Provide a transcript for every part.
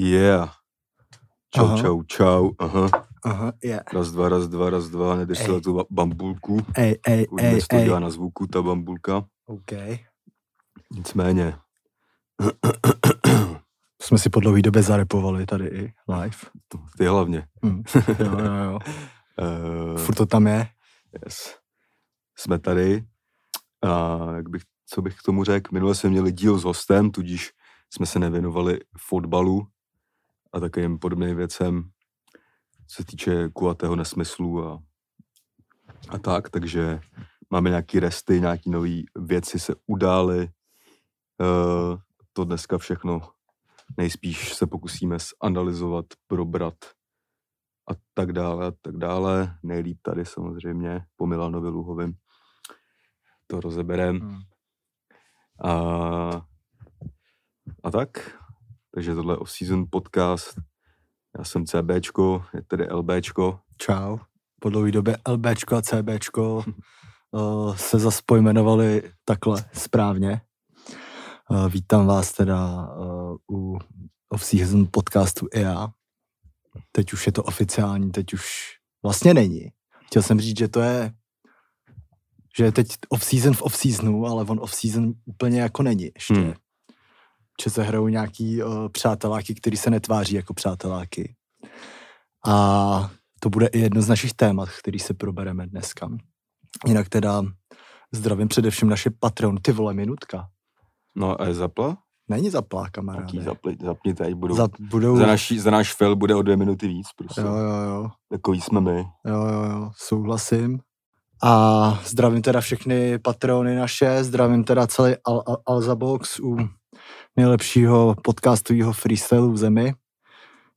Yeah. Čau, aha. Čau, čau. Aha. Aha, yeah. Raz, dva, raz, dva, raz, dva. Nedeš se na tu bambulku. Už to dělá na zvuku, ta bambulka. OK. Nicméně. Jsme si po dlouhé době zarepovali tady i live. Ty hlavně. Jo. Furt to tam je. Yes. Jsme tady. A co bych k tomu řekl? Minule jsme měli díl s hostem, tudíž jsme se nevěnovali fotbalu a takovým podobným věcem, co se týče kulatého nesmyslu a tak, takže máme nějaký resty, nějaký nový věci se udály. To dneska všechno nejspíš se pokusíme zanalizovat, probrat a tak dále. Nejlíp tady samozřejmě po Milanovi Luhovým to rozeberem. A tak, takže tohle je off-season podcast. Já jsem CBčko, je tady LBčko. Čau. Po dlouhé době LBčko a CBčko se zase pojmenovali takhle správně. Vítám vás teda u off-season podcastu i já. Teď už je to oficiální, teď už vlastně není. Chtěl jsem říct, že to je, že je teď off-season v off-seasonu, ale on off-season úplně jako není ještě. Že se hrajou nějaký přáteláky, který se netváří jako přáteláky. A to bude i jedno z našich témat, který se probereme dneska. Jinak teda zdravím především naše Patreon. Ty vole, minutka. No a je zapla? Není zaplá, kamaráde. Zapněte, ať budou. Za náš fail bude o 2 minuty víc, prostě. Jo. Takový jsme my. Jo, souhlasím. A zdravím teda všechny Patreony naše, zdravím teda celý Alza Box u nejlepšího podcastového freestylu v zemi.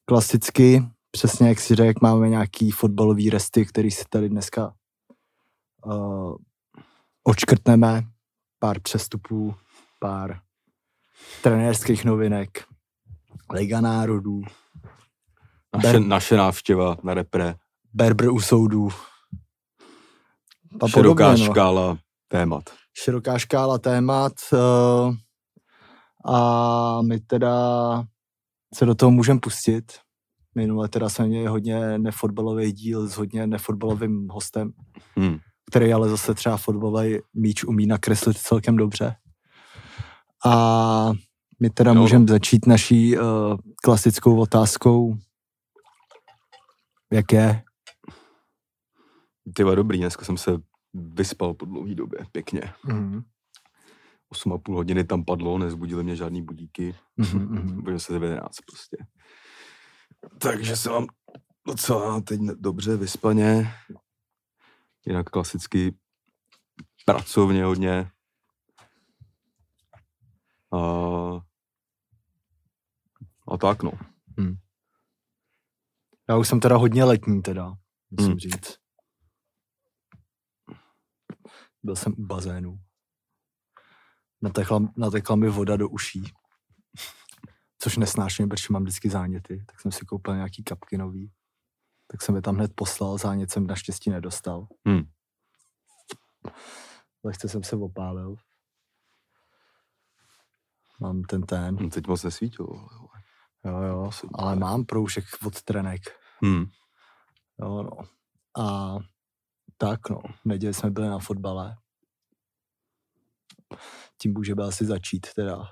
Klasicky, přesně jak si řekl, máme nějaký fotbalový resty, který si tady dneska odškrtneme. Pár přestupů, pár trenérských novinek, Liga národů. Naše návštěva na repre. Berbr u soudů. Široká škála témat. A my teda se do toho můžeme pustit. Minule teda jsme měli hodně nefotbalový díl s hodně nefotbalovým hostem, který ale zase třeba fotbalový míč umí nakreslit celkem dobře. A my teda můžeme začít naší klasickou otázkou. Jak je? Tyva, dobrý, dneska jsem se vyspal po dlouhý době, pěkně. 8,5 hodiny tam padlo, nezbudily mě žádný budíky. Budeme se 11 prostě. Takže se mám docela teď dobře vyspaně. Jinak klasicky pracovně hodně. A tak no. Já už jsem teda hodně letní teda, musím říct. Byl jsem u bazénu. Natekla mi voda do uší, což nesnáším, protože mám vždycky záněty, tak jsem si koupil nějaký kapky nový, tak jsem je tam hned poslal, zánět jsem naštěstí nedostal. Lehce jsem se opálil. Mám ten. Teď moc nesvítilo. Jo, ale mám proužek od trenek. Jo, no. A tak no, v neděli jsme byli na fotbale. Tím můžeme asi začít teda.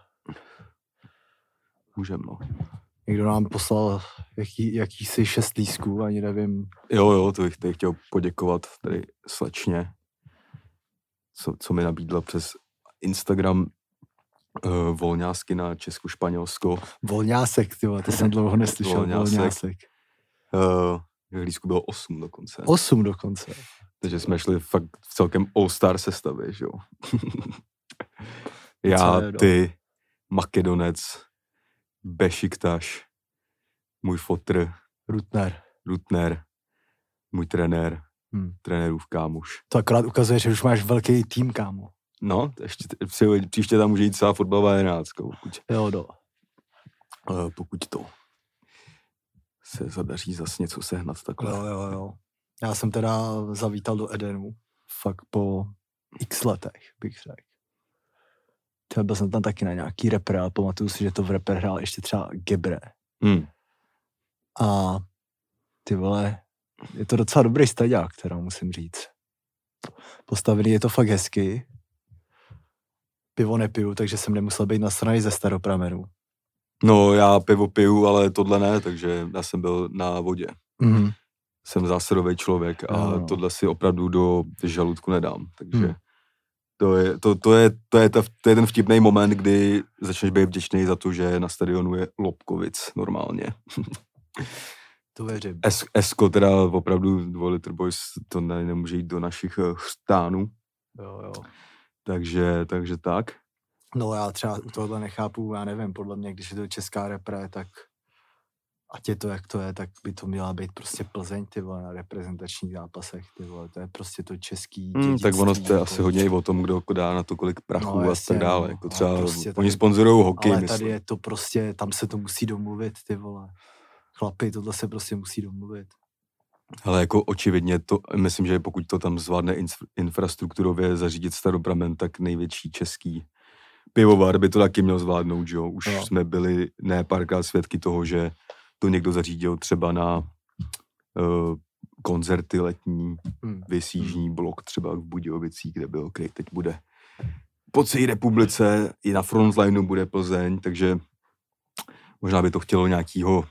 Můžeme, no. Někdo nám poslal jakýsi 6 lístků, ani nevím. Jo, to bych tady chtěl poděkovat tady slečně, co mi nabídla přes Instagram volňásky na Česko-Španělsko. Volňásek, tyhle, to jsem dlouho neslyšel. Volňásek. Lístků bylo 8 dokonce. 8 dokonce. Takže jsme šli fakt v celkem all-star sestavě, že jo. Já, ty, Makedonec, Bešiktaš, můj fotr, Rutner, můj trenér, trenérův kámoš. To akorát ukazuje, že už máš velký tým, kámo. No, ještě, příště tam může jít celá fotbalová jedenáctka, pokud to se zadaří zas něco sehnat takhle. Jo. Já jsem teda zavítal do Edenu fakt po x letech, bych řekl. Byl jsem tam taky na nějaký repre, ale pamatuju si, že to v repre hrál ještě třeba Gibre. A ty vole, je to docela dobrý staďák, teda musím říct. Postavený je to fakt hezky. Pivo nepiju, takže jsem nemusel být nasraný ze Staropramenu. No, já pivo piju, ale tohle ne, takže já jsem byl na vodě. Mm. Jsem zásadový člověk a tohle si opravdu do žaludku nedám, takže to je ten vtipný moment, kdy začneš být vděčný za to, že na stadionu je Lobkovic normálně. To věřím. Esko teda opravdu 2 litr boys, to ne, nemůže jít do našich stánů. Jo, jo. Takže tak. No já třeba u tohohle nechápu, já nevím, podle mě, když je to česká repre, tak ať je to, jak to je, tak by to měla být prostě Plzeň, ty vole, na reprezentačních zápasech, ty vole, to je prostě to český dědictví. Tak ono to je asi hodně i o tom, kdo dá na to kolik prachů a tak dále, jako třeba prostě oni sponzorují hokej, ale myslím. Ale tady je to prostě, tam se to musí domluvit, ty vole. Chlapi, tohle se prostě musí domluvit. Ale jako očividně to, myslím, že pokud to tam zvládne infrastrukturově zařídit Staropramen, tak největší český pivovar by to taky měl zvládnout, že jo. Už jsme byli párkrát svědky toho, že to někdo zařídil třeba na koncerty letní, vysížní blok třeba v Budějovicích, kde byl, který teď bude po celé republice, i na frontlineu bude Plzeň, takže možná by to chtělo nějakýho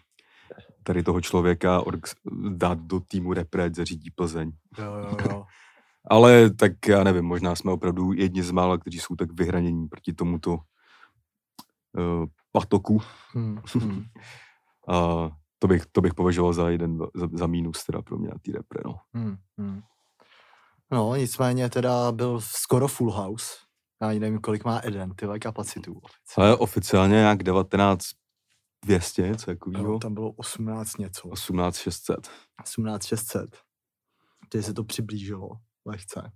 tady toho člověka dát do týmu repre, zařídí Plzeň. Jo. Ale tak já nevím, možná jsme opravdu jedni z mála, kteří jsou tak vyhranění proti tomuto patoku. A to bych považoval za za mínus teda pro mě na té repre, no. No, nicméně teda byl skoro full house. Já ani nevím, kolik má Eden, tyhle kapacitu oficiálně. Ale oficiálně jak 19,200, co jako no, tam bylo 18 něco. 18,600. 18,600. Tedy se to přiblížilo lehce.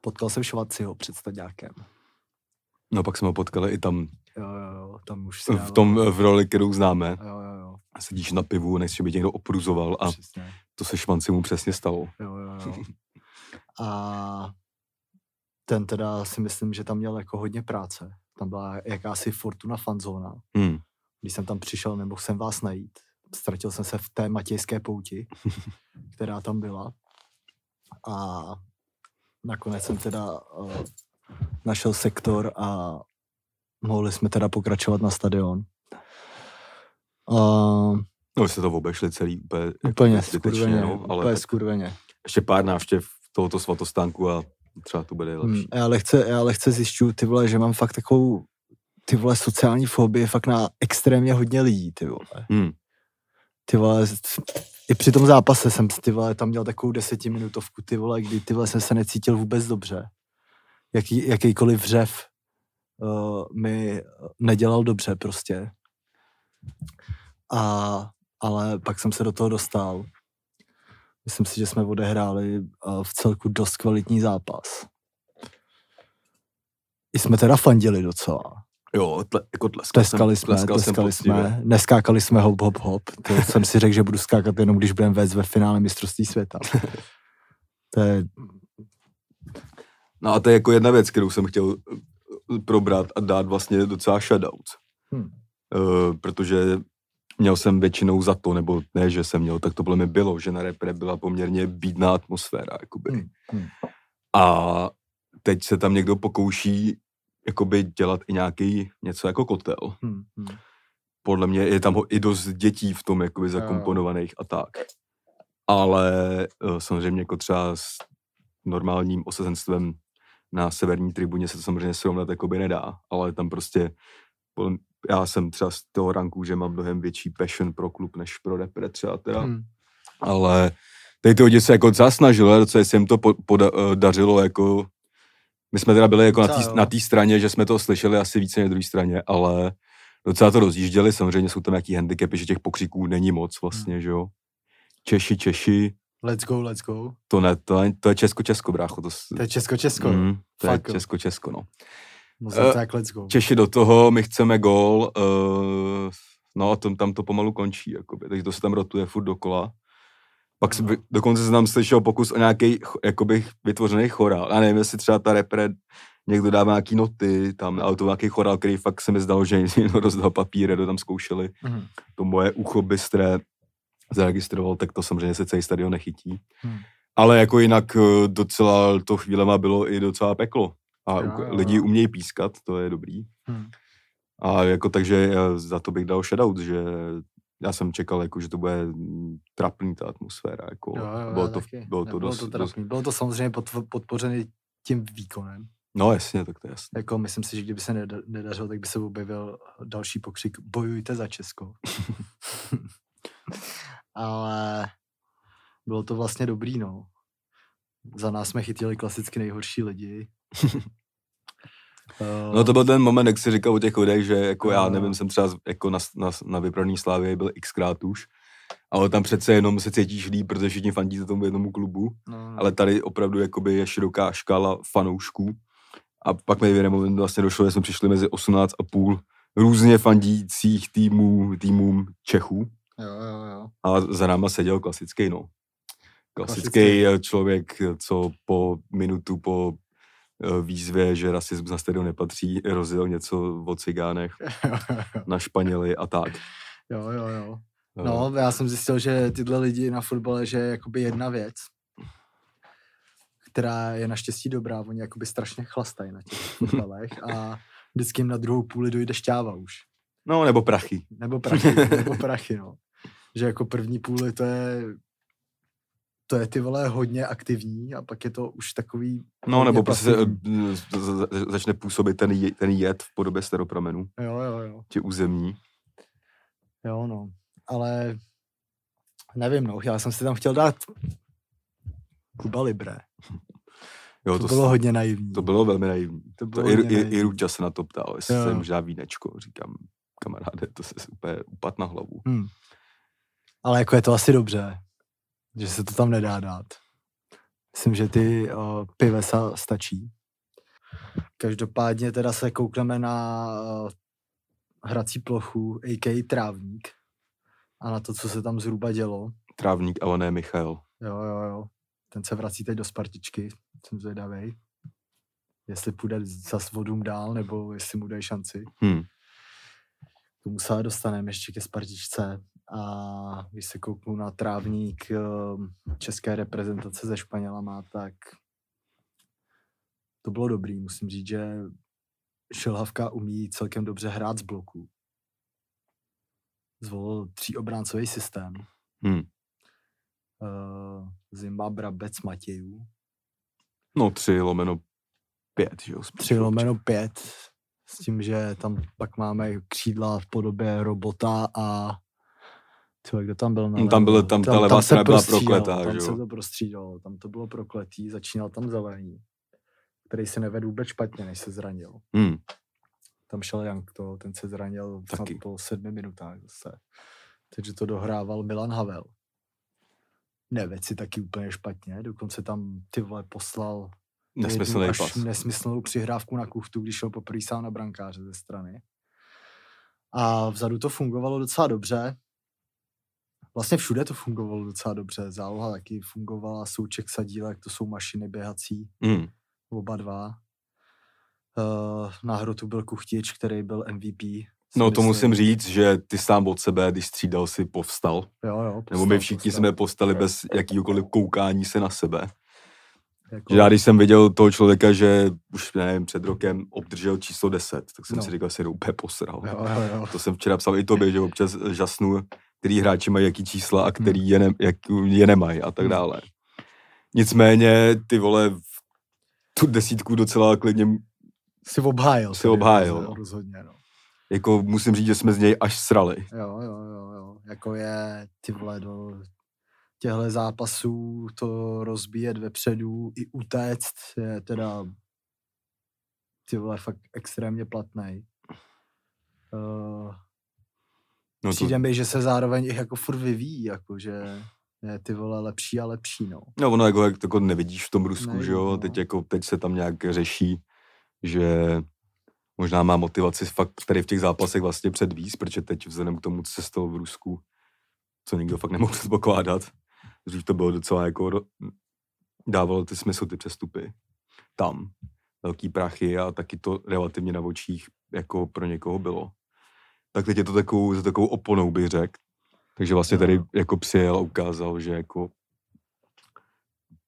Potkal jsem Švaciho před staďákem. No pak jsme ho potkali i tam. Jo, tam už v tom v roli, kterou známe. Jo. Sedíš na pivu, než by tě někdo opruzoval a přesně. To se Švanci mu přesně stalo. Jo. A ten teda si myslím, že tam měl jako hodně práce. Tam byla jakási Fortuna fanzóna. Když jsem tam přišel, nemohl jsem vás najít. Ztratil jsem se v té matějské pouti, která tam byla. A nakonec jsem teda našel sektor a mohli jsme teda pokračovat na stadion. No, jste to obešli celý úplně skurveně, no, ale skurveně. Ještě pár návštěv tohoto svatostánku a třeba to bude lepší. Já lehce zjišťuju, ty vole, že mám fakt takovou, ty vole, sociální fobii fakt na extrémně hodně lidí, ty vole. Ty vole, i při tom zápase jsem, ty vole, tam měl takovou 10minutovku, ty vole, kdy, ty vole, jsem se necítil vůbec dobře. Jakýkoliv vřev mi nedělal dobře prostě. Ale pak jsem se do toho dostal. Myslím si, že jsme odehráli v celku dost kvalitní zápas. I jsme teda fandili docela. Jo, jako tleskali jsme, neskákali jsme hop. To jsem si řekl, že budu skákat jenom, když budeme vést ve finále mistrovství světa. To je... No a to je jako jedna věc, kterou jsem chtěl probrat a dát vlastně docela shoutouts. Protože měl jsem většinou za to, nebo ne, že jsem měl, tak to bylo mi bylo, že na repre byla poměrně bídná atmosféra, jakoby. A teď se tam někdo pokouší jakoby dělat i nějaký něco jako kotel. Podle mě je tam i dost dětí v tom, jakoby zakomponovaných a tak. Ale samozřejmě jako třeba s normálním osazenstvem na severní tribuně se to samozřejmě srovnat jakoby nedá, ale tam prostě já jsem třeba z toho ranku, že mám mnohem větší passion pro klub než pro repre třeba teda. Ale tady ty lidi se jako docela snažili, docela se jim to dařilo jako. My jsme teda byli jako na té straně, že jsme to slyšeli asi více na druhé straně, ale docela to rozjížděli, samozřejmě jsou tam nějaký handicapy, že těch pokřiků není moc vlastně, že jo. Češi. Let's go. To ne, to je Česko, brácho. To je Česko. To je Česko, no. Tak let's go. Češi do toho, my chceme gól, no a tam to pomalu končí, jakoby. Takže to se tam rotuje furt dokola. Pak dokonce jsem tam slyšel pokus o nějaký jakoby vytvořený chorál. Já nevím, jestli třeba ta repre někdo dává nějaký noty, tam na auto nějaký chorál, který fakt se mi zdalo, že někdo rozdal papíry, to tam zkoušeli. Mm. To moje ucho bystré zaregistroval, tak to samozřejmě se celý stadion nechytí. Mm. Ale jako jinak docela to chvílema bylo i docela peklo. A lidi umějí pískat, to je dobrý. Mm. A jako takže za to bych dal shoutout, že já jsem čekal, jako, že to bude trapný ta atmosféra. Jako. Bylo to trapný. Bylo to samozřejmě podpořené tím výkonem. No jasně, tak to je jasné. Jako, myslím si, že kdyby se nedařilo, tak by se objevil další pokřik bojujte za Česko. Ale bylo to vlastně dobrý, no. Za nás jsme chytili klasicky nejhorší lidi. No to byl ten moment, jak jsi říkal o těch lidech, že jako já nevím, jsem třeba jako na vypraný Slávě byl xkrát už, ale tam přece jenom se cítíš líp, protože všichni fandíte tomu jednomu klubu, ale tady opravdu jakoby je široká škála fanoušků a pak mi vědomě vlastně došlo, že jsme přišli mezi 18,5 různě fandících týmům Čechů. Jo. A za náma seděl klasický, no. Klasický člověk, co po minutu po výzvě, že rasismus na stadion nepatří, rozjel něco o cigánech na Španěli a tak. Jo. No, já jsem zjistil, že tyhle lidi na fotbale, že je jakoby jedna věc, která je naštěstí dobrá, oni jakoby strašně chlastají na těch fotbalech a vždycky jim na druhou půli dojde šťáva už. No, nebo prachy. Nebo prachy, no. Že jako první půli to je ty vole hodně aktivní a pak je to už takový... No, nebo pasivní. Prostě začne působit ten jed v podobě Staropramenu. Jo. Ti územní. Jo, no. Ale nevím, no. Já jsem si tam chtěl dát Kuba Libre. Jo, to bylo hodně naivní. To bylo velmi naivní. I Ruča se na to ptal, jestli se možná vínečko. Říkám, kamaráde, to se úplně upad na hlavu. Ale jako je to asi dobře, že se to tam nedá dát. Myslím, že ty pivesa stačí. Každopádně teda se koukneme na hrací plochu, a.k.a. trávník. A na to, co se tam zhruba dělo. Trávník, ale ne Michal. Jo. Ten se vrací teď do Spartičky. Jsem zvědavej. Jestli půjde zas vodům dál, nebo jestli mu dají šanci. To musela dostaneme ještě ke Spartičce. A když se kouknu na trávník české reprezentace ze Španělama, tak to bylo dobrý. Musím říct, že Šilhavka umí celkem dobře hrát z bloku. Zvolil 3obráncový systém. Zimba, Brabec, Matějů. No 3/5, že jo? 3/5. S tím, že tam pak máme křídla v podobě Robota a kdo tam byl na levo? Tam ta levá strana byla prokletá, že jo? Tam se to prostřídalo, tam to bylo prokletý, začínal tam Zelený, který se nevedl vůbec špatně, než se zranil. Tam šel Jankto, ten se zranil snad po 7 minutách zase. Takže to dohrával Milan Havel. Neved si taky úplně špatně, dokonce tam ty vole poslal nesmyslnou přihrávku na Kuchtu, když šel poprvé sám na brankáře ze strany. A vzadu to fungovalo docela dobře. Vlastně všude to fungovalo docela dobře. Záloha taky fungovala, Souček, Sadílek, to jsou mašiny běhací. Oba dva. Na hrotu byl Kuchtíč, který byl MVP. No to musím říct, že ty sám od sebe, když střídal, si povstal. Povstal. Nebo my všichni jsme povstali bez jakýhokoliv koukání se na sebe. Jako... Já když jsem viděl toho člověka, že už nevím, před rokem obdržel číslo 10, tak jsem si říkal, že se jdu úplně posral. Jo. To jsem včera psal i tobě, že občas žasnu, který hráči mají jaký čísla a který je nemají a tak dále. Nicméně ty vole tu 10 docela klidně si obhájil. No. Rozhodně, no. Jako musím říct, že jsme z něj až srali. Jo. Jako je ty vole do těchto zápasů to rozbíjet vepředu i utéct je teda ty vole fakt extrémně platnej. Přijde mi, že se zároveň i jako furt vyvíjí, jako že je ty vole lepší a lepší, no. No ono jako nevidíš v tom Rusku, že jo, no. teď se tam nějak řeší, že možná má motivaci fakt tady v těch zápasech vlastně předvíz, protože teď vzhledem k tomu, co se stalo v Rusku, co nikdo fakt nemohl předpokládat, že to bylo docela jako, dávalo ty smysl ty přestupy. Tam. Velký prachy a taky to relativně na očích jako pro někoho bylo. Tak teď je to takovou, za takovou oponou bych řekl. Takže vlastně tady jako přijel a ukázal, že jako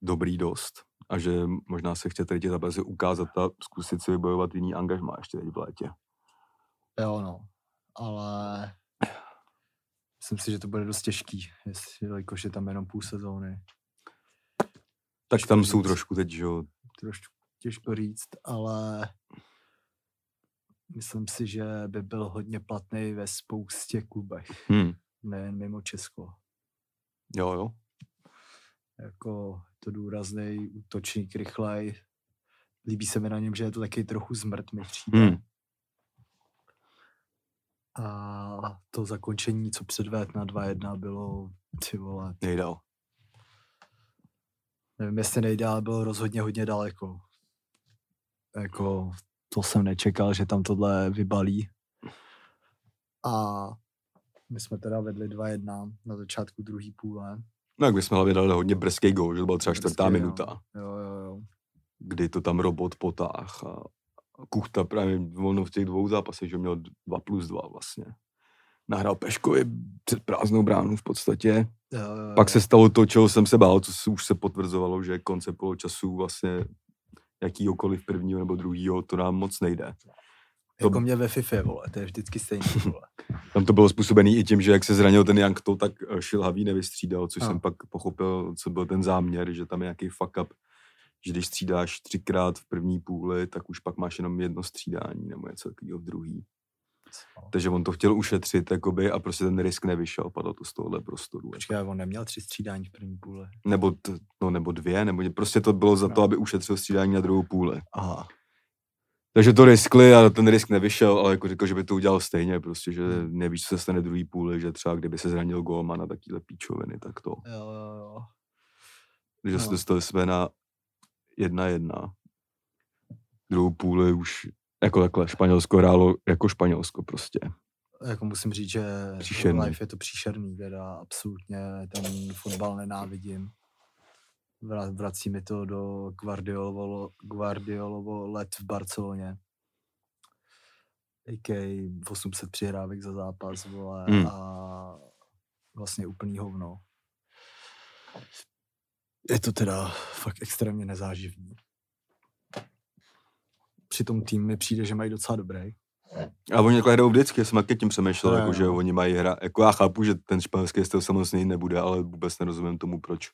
dobrý dost a že možná se chce tady tě zabezit ukázat a zkusit si vybojovat jiný angažmá ještě teď v létě. Jo no, ale myslím si, že to bude dost těžký, jestli, jelikož je tam jenom půl sezóny. Tak těžko tam říct. Jsou trošku teď, že jo? Trošku těžko říct, ale myslím si, že by byl hodně platný ve spoustě klubech. Nejen mimo Česko. Jo, jo. Jako to důraznej útočník, rychlej. Líbí se mi na něm, že je to taky trochu zmrt, mi přijde. A to zakončení, co předved na 2-1 bylo, ty vole. Nejdál. Nevím, jestli nejdál, bylo rozhodně hodně daleko. Jako to jsem nečekal, že tam tohle vybalí. A my jsme teda vedli 2-1 na začátku druhý půle. No jak my jsme hlavně dali hodně brzký gól, že to byla třeba čtvrtá minuta. Jo. Kdy to tam robot potáh a Kuchta právě volno v těch dvou zápasech, že měl 2+2 vlastně. Nahrál Peškovi před prázdnou bránu v podstatě. Jo. Pak se stalo to, čeho jsem se bál, co už se potvrzovalo, že konce poločasu vlastně jakýhokoliv prvního nebo druhýho, to nám moc nejde. To... Jako mě ve FIFA, vole, to je vždycky stejný, vole. Tam to bylo způsobený i tím, že jak se zranil ten Jankto, tak Šilhavý nevystřídal, což jsem pak pochopil, co byl ten záměr, že tam je nějaký fuck up, že když střídáš 3krát v první půli, tak už pak máš jenom jedno střídání, nebo něco takového v druhý. Takže on to chtěl ušetřit, jakoby, a prostě ten risk nevyšel, padlo to z tohohle prostoru. Počkej, on neměl 3 střídání v první půli. Nebo 2, nebo prostě to bylo za to, aby ušetřil střídání na druhou půli. Aha. Takže to riskli a ten risk nevyšel, ale jako řekl, že by to udělal stejně, prostě, že nevíš, co se stane druhý půli, že třeba kdyby se zranil gólman na takýhle píčoviny, tak to. Jo. Takže se dostali jsme na 1-1. Druhou půli už jako takhle Španělsko hrálo jako Španělsko prostě. Jako musím říct, že live je to příšerný, teda absolutně ten fotbal nenávidím. Vrací mi to do Guardiolovo let v Barceloně. Ikej 800 přihrávek za zápas, vole, a vlastně úplný hovno. Je to teda fakt extrémně nezáživný. Při tom tým mi přijde, že mají docela dobrý. A oni takhle hrajou vždycky, já jsem taky tím přemýšlel, jako, že oni mají hra. Jako já chápu, že ten španělský styl samozřejmě nebude, ale vůbec nerozumím tomu, proč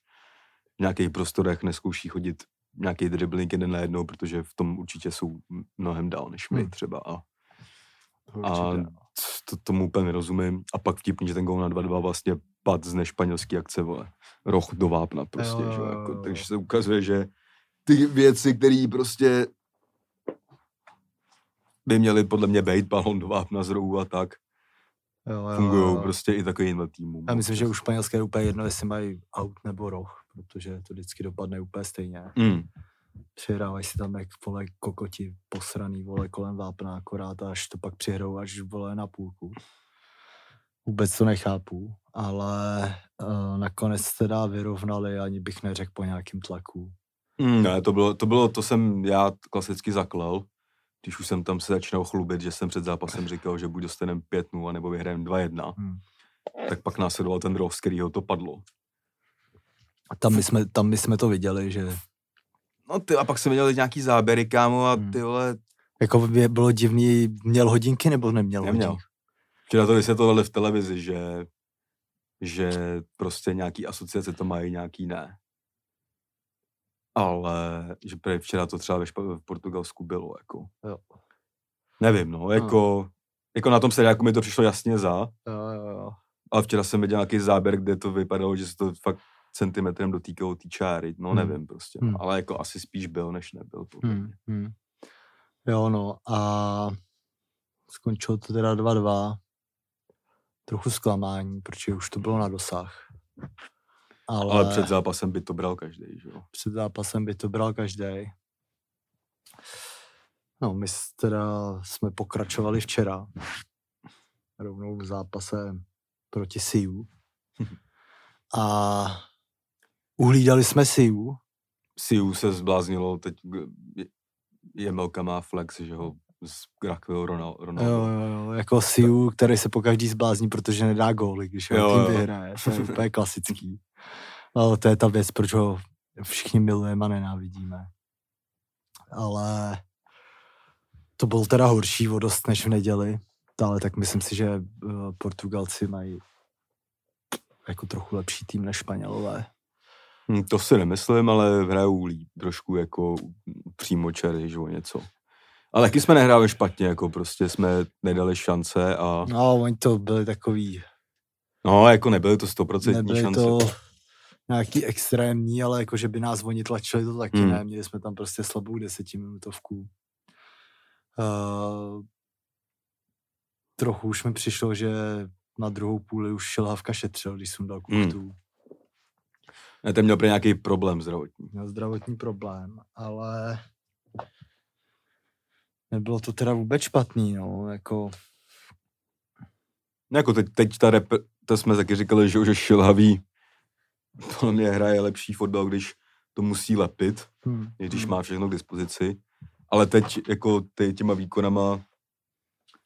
v nějakých prostorech neskouší chodit nějaký dribbling jeden na jednou, protože v tom určitě jsou mnohem dál než my třeba. A tomu úplně nerozumím. A pak vtipný, že ten gól na 2-2 vlastně pad z nešpanělský akce, vole. Roh do vápna prostě, že? Jako, takže se ukazuje, že ty věci, které prostě by měly podle mě být balón do vápna z rohu a tak, fungujou prostě i takovýmhle týmům. Já myslím, že u španělské je úplně jedno, jestli mají aut nebo roh, protože to vždycky dopadne úplně stejně. Přihrávají si tam jak, vole, kokoti posraný, vole, kolem vápna akorát, až to pak přihrou až, vole, na půlku. Vůbec to nechápu, ale nakonec teda vyrovnali, ani bych neřekl po nějakým tlaku. Ne, to jsem já klasicky zaklel. Když už jsem tam se začal chlubit, že jsem před zápasem říkal, že buď dostaneme 5-0, nebo vyhrajeme 2-1, tak pak následoval ten roh, z kterýho to padlo. A tam my jsme to viděli, že... No ty, a pak jsem viděl nějaký záběry, kámo, a tyhle... Jako bylo divný, měl hodinky nebo neměl hodinky? Včera to vysvětlovali v televizi, že prostě nějaký asociace to mají, nějaký ne. Ale že včera to třeba v Portugalsku bylo, jako. Jo. Nevím, no, jako na tom seriáku mi to přišlo jasně za. Jo. Ale včera jsem viděl nějaký záběr, kde to vypadalo, že se to fakt centimetrem dotýkalo té čáry, no nevím prostě. Ale jako asi spíš byl, než nebyl. Jo, no a skončilo to teda 2-2. Trochu zklamání, protože už to bylo na dosah. Ale před zápasem by to bral každej, že jo? Před zápasem by to bral každej. No, my teda jsme pokračovali včera. Rovnou v zápase proti Siu. A Uhlídali jsme Siu. Siu se zbláznilo, teď Jemelka má flex, že ho z Grakvého Ronaldo. Jo, jako Siu, který se pokaždý zblázní, protože nedá góly, když ho tím vyhraje. To je úplně klasický. Ale to je ta věc, proč ho všichni milujeme a nenávidíme. Ale to byl teda horší vodost než v neděli, ale tak myslím si, že Portugalci mají jako trochu lepší tým než Španělové. To si nemyslím, ale hrajou líp, trošku jako přímočaři, že o něco. Ale taky jsme nehráli špatně, jako prostě jsme nedali šance a... No, oni to byli takový... No, jako nebyly to 100% šance. Nebyly to nějaký extrémní, ale jako, že by nás oni tlačili, to taky ne. Měli jsme tam prostě slabou desetiminutovku. Trochu už mi přišlo, že na druhou půli už Šilhavka šetřil, když jsem dal Kuchtů. Ten měl nějaký problém zdravotní. Měl zdravotní problém, ale nebylo to teda vůbec špatný, no, jako... Teď ta rep... To jsme taky říkali, že už je Šilhavý. Podle mě hraje lepší fotbal, když to musí lepit, když má všechno k dispozici. Ale teď jako těma výkonama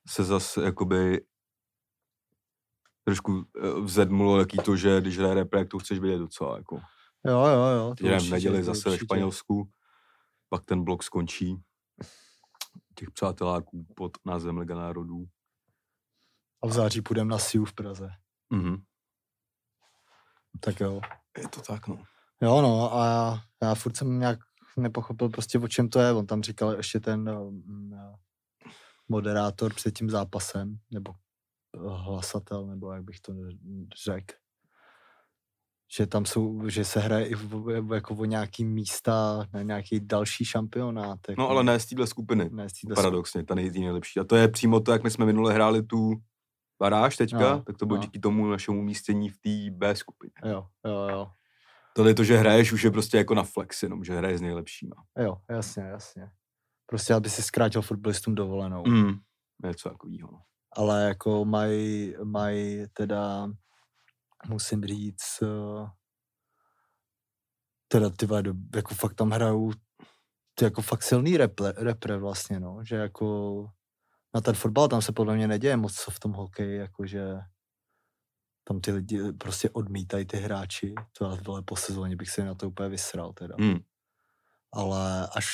se zase jakoby trošku vzedmulo taky to, že když hraje repre, jak to chceš vidět docela, jako. Jo. Teď neděli zase ve Španělsku, pak ten blok skončí. Těch přáteláků pod názvem Liga národů. A v září půjdeme na Siu v Praze. Mhm. Tak jo. Je to tak, no. Jo, no, a já furt jsem nějak nepochopil prostě, o čem to je. On tam říkal ještě ten moderátor před tím zápasem, nebo hlasatel, nebo jak bych to řekl. Že tam jsou, že se hraje i jako o nějaký místa, na nějaký další šampionát. Jako. No ale ne z téhle skupiny. Paradoxně, ta nejlepší. A to je přímo to, jak my jsme minule hráli tu baráž teďka, no, tak to bylo díky tomu našemu umístění v té B skupině. Jo. Tohle to, že hraješ, už je prostě jako na flex, jenom, že hraješ s nejlepšíma. Jo, jasně. Prostě, aby si zkrátil fotbalistům dovolenou. Něco takovýho. Ale jako mají teda, musím říct, teda ty vado, jako fakt tam hrajou jako fakt silný repre vlastně, no. Že jako na ten fotbal tam se podle mě neděje moc v tom hokeji, jakože tam ty lidi prostě odmítají ty hráči. Tohle po sezóně bych se na to úplně vysral teda. Ale až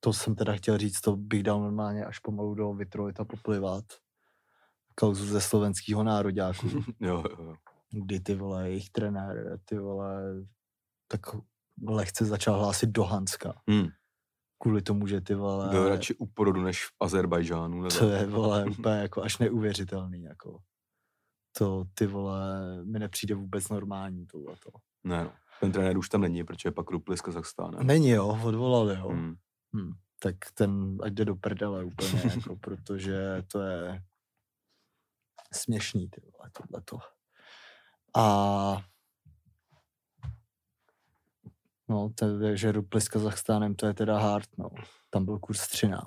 to jsem teda chtěl říct, to bych dal normálně až pomalu do vytrojit a poplivat. Kauzu ze slovenského nároďáku. Jo. Kdy ty vole, jejich trenér, ty vole, tak lehce začal hlásit do Hanska. Kvůli tomu, že ty vole... Byl radši u porodu než v Azerbajžánu. Nebo... To je vole úplně jako až neuvěřitelný jako. To ty vole, mi nepřijde vůbec normální tohleto. Ne no, ten trenér už tam není, protože pak Rupli z Kazachstánu. Není jo, odvolali ho. Tak ten ať jde do prdele úplně jako, protože to je... směšný, ty vole, tohleto. A no, takže Rupli s Kazachstánem, to je teda hard, no. Tam byl kurz 13.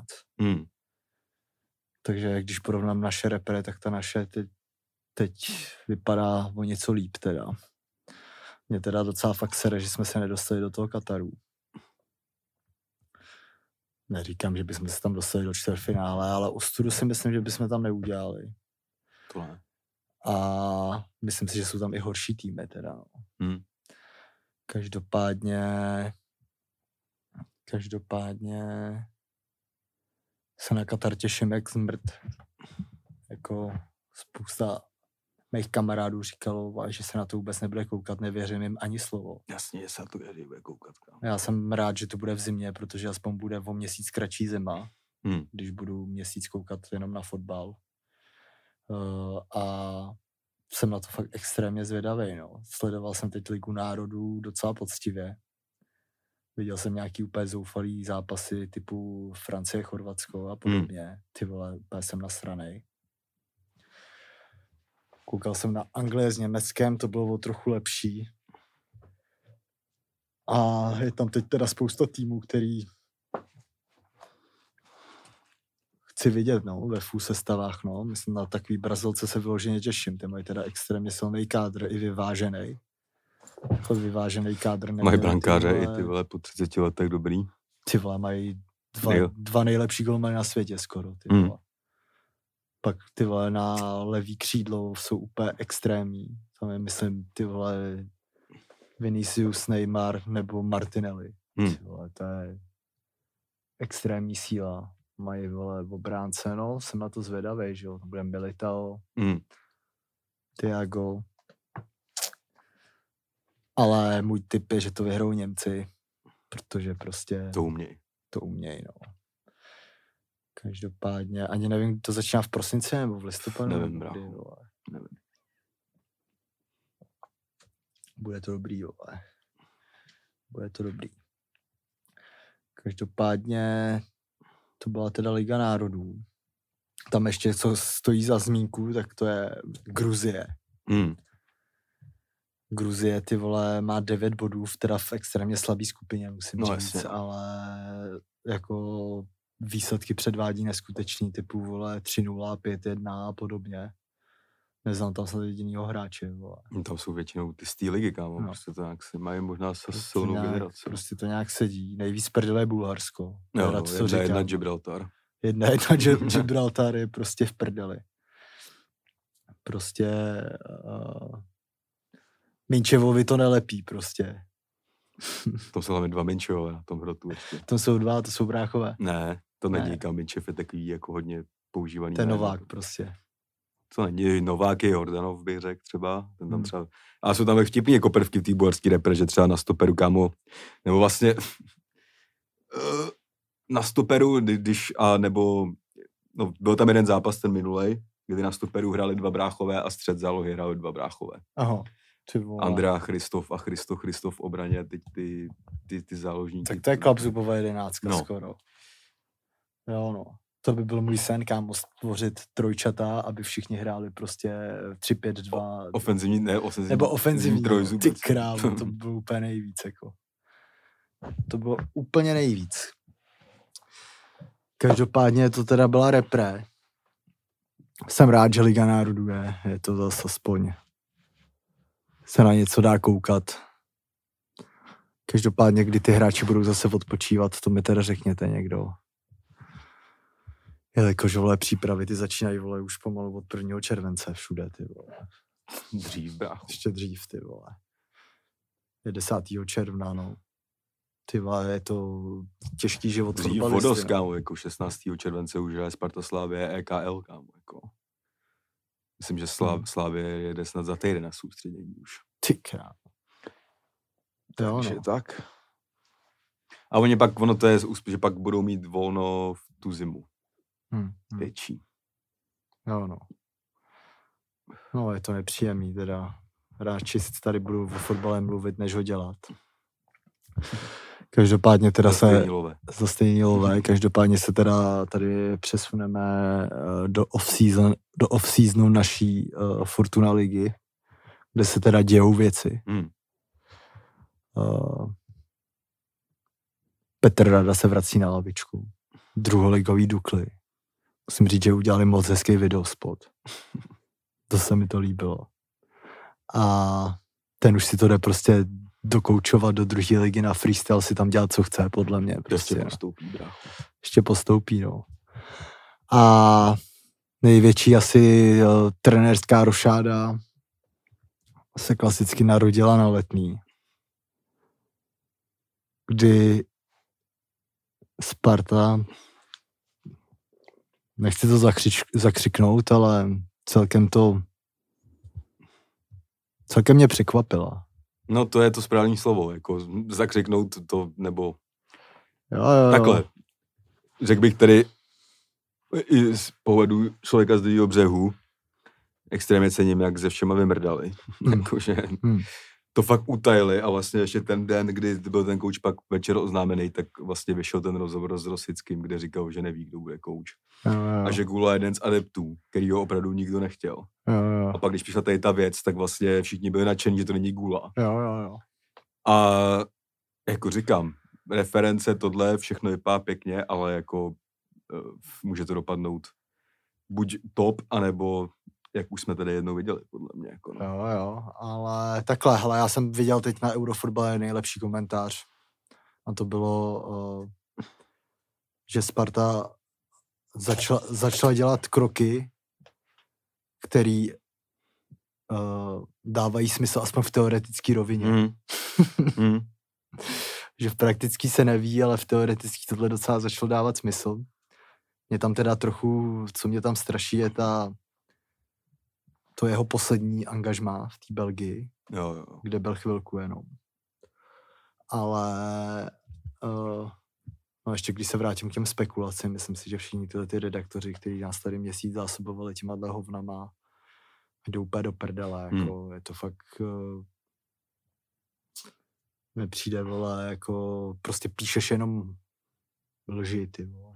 Takže když porovnám naše repre, tak ta naše teď vypadá o něco líp teda. Mě teda docela fakt sere, že jsme se nedostali do toho Kataru. Neříkám, že bychom se tam dostali do čtvrtfinále, ale ostudu si myslím, že bychom tam neudělali. Tohle. A myslím si, že jsou tam i horší týmy teda. No. Každopádně se na Katar těším jak zmrt. Jako spousta mých kamarádů říkalo, že se na to vůbec nebude koukat, nevěřím jim ani slovo. Jasně, že se na to bude koukat. Já jsem rád, že to bude v zimě, protože aspoň bude o měsíc kratší zima, když budu měsíc koukat jenom na fotbal. A jsem na to fakt extrémně zvědavý, no. Sledoval jsem teď Ligu národů docela poctivě. Viděl jsem nějaký úplně zoufalý zápasy typu Francie, Chorvatsko a podobně. Ty vole, úplně jsem nasranej. Koukal jsem na Anglie s Německem, to bylo trochu lepší. A je tam teď teda spousta týmů, který chci vidět, no, ve FU sestavách, no. Myslím, na takový Brazilce se vyloženě těším. Ty mají teda extrémně silný kádr i vyvážený. jako vyvážený kádr. Mají brankáře i ty vole po 30 letech dobrý. Ty vole, mají dva nejlepší golmany na světě skoro, ty vole. Pak ty vole na levý křídlo jsou úplně extrémní. Tam je, myslím, ty vole Vinicius, Neymar nebo Martinelli. Ty vole, to je extrémní síla. Mají vole obránce, no, jsem na to zvědavý, že jo. Tam bude Militao, Thiago. Ale můj tip je, že to vyhrou Němci, protože prostě... To umějí, no. Každopádně, ani nevím, to začíná v prosinci nebo v listopadu? Nevím, bravo. Nevím. Bude to dobrý, vole. Bude to dobrý. Každopádně to byla teda Liga národů. Tam ještě, co stojí za zmínku, tak to je Gruzie. Gruzie, ty vole, má 9 bodů, teda v extrémně slabý skupině, musím říct, jasně. Ale jako výsledky předvádí neskutečný, typu, vole, 3-0, 5-1 a podobně. Neznám tam snad jedinýho hráče, vole. Tam jsou většinou ty stý ligy, kámo, prostě to nějak se mají možná se silnou generaci. Prostě to nějak sedí, nejvíc prdele je Bulharsko. Jo, jedna Gibraltar. Gibraltar je prostě v prdeli. Prostě... Minčevovi to nelepí prostě. To jsou hlavně dva Minčevové na tom hrotu ještě. To jsou dva, to jsou bráchové. Ne, to není, kam Minčev je takový jako hodně používaný. Ten Novák prostě. To není, Novák je Jordanov, bych řekl třeba. Ten tam třeba. A jsou tam vtipný jako prvky v té bulharské repre, že třeba na stoperu, kámo, nebo vlastně na stoperu, když, a nebo, no byl tam jeden zápas ten minulej, kdy na stoperu hráli dva bráchové a střed zálohy hráli dva bráchové. Aha. Andrea Christoph a Christoph v obraně, teď ty záložníky. Tak to je klapzubová jedenáctka skoro. Jo no, to by byl můj sen, kámo, stvořit trojčata, aby všichni hráli prostě 3-5-2. Ofenzivní trojzub. Ty krávo, to bylo úplně nejvíc, jako. To bylo úplně nejvíc. Každopádně to teda byla repre. Jsem rád, že Liga národů je to zase aspoň. Se na něco dá koukat. Každopádně, kdy ty hráči budou zase odpočívat, to mi teda řekněte někdo. Jelikož, vole, přípravy, ty začínají, vole, už pomalu od 1. července všude, ty vole. Dřív, bráchu. Ještě dřív, ty vole. Je 10. června, no. Ty vole, je to těžký život. Dřív vodost, kámo, jako 16. července už je Sparta Slávie EKL, kámo, jako. Myslím, že Slávě jede snad za týden na soustředění už. Ty krávo. Takže tak. A oni pak, ono to je úspěch, že pak budou mít volno v tu zimu. Větší. Jo no. No je to nepříjemný teda. Radši si tady budu o fotbale mluvit, než ho dělat. Každopádně teda Každopádně se teda tady přesuneme do off-seasonu naší Fortuna ligy, kde se teda dějou věci. Petr Rada se vrací na lavičku. Druholigový Dukly. Musím říct, že udělali moc hezký videospot. To se mi to líbilo. A ten už si to jde prostě dokoučovat do druhé ligy na freestyle, si tam dělat, co chce, podle mě. Prostě, ještě postoupí, brácho. Ještě postoupí, no. A největší asi trenérská rošáda se klasicky narodila na Letný, kdy Sparta, nechci to zakřiknout, ale celkem mě překvapila. No to je to správný slovo, jako zakřiknout to, nebo jo. Takhle. Řekl bych tady i z pohledu člověka z druhého břehu, extrémně cením, jak se všema vymrdali. To fakt utajili a vlastně ještě ten den, kdy byl ten kouč pak večer oznámený, tak vlastně vyšel ten rozhovor s Rosickým, kde říkal, že neví, kdo bude kouč. A že Gula je jeden z adeptů, který ho opravdu nikdo nechtěl. Jo. A pak, když přišla tady ta věc, tak vlastně všichni byli nadšení, že to není Gula. Jo. A jako říkám, reference, tohle, všechno vypadá pěkně, ale jako může to dopadnout buď top, anebo jak už jsme tady jednou viděli, podle mě. Jako, no. Jo, ale takhle, hele, já jsem viděl teď na Eurofotbale nejlepší komentář. A to bylo, že Sparta začala dělat kroky, který dávají smysl aspoň v teoretické rovině. Mm. Že v praktický se neví, ale v teoretický tohle docela začalo dávat smysl. Mě tam teda trochu, co mě tam straší, je to jeho poslední angažmá v té Belgii, jo. Kde byl chvilku jenom. Ale no ještě když se vrátím k těm spekulacím, myslím si, že všichni tyhle ty redaktoři, kteří nás tady měsíc zásobovali těma hovnama, jdou úplně do prdele, jako je to fakt mi přijde, vole, jako prostě píšeš jenom lži, ty vole.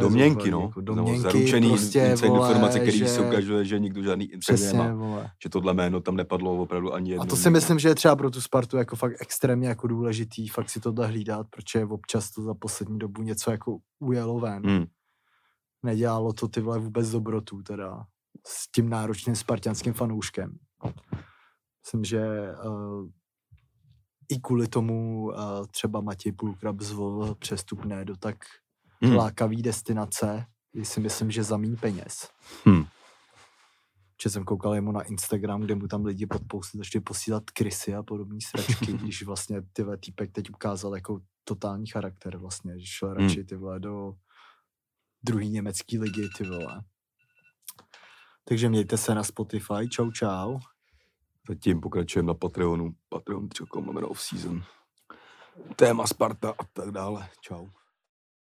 Domněnky, no. Jako domněnky, no, zaručený prostě, informace, které se ukazuje, že nikdo žádný internet nemá. Vole. Že tohle jméno tam nepadlo opravdu ani jedno. A to si myslím, že je třeba pro tu Spartu jako fakt extrémně jako důležitý fakt si tohle hlídat, protože občas to za poslední dobu něco jako ujelo ven. Nedělalo to, ty vole, vůbec dobrotu teda s tím náročným spartanským fanouškem. Myslím, že i kvůli tomu třeba Matěj Půlkrab zvolil přestupné do tak lákavý destinace, kdy si myslím, že za míň peněz. Že jsem koukal jemu na Instagram, kde mu tam lidi začali posílat krysy a podobné sračky, když vlastně tyhle týpek teď ukázal jako totální charakter vlastně, že šel radši ty vole do druhý německý ligy, ty vole. Takže mějte se na Spotify, čau čau. Zatím pokračujeme na Patreonu, patreon.com/off-season. Téma Sparta a tak dále, čau.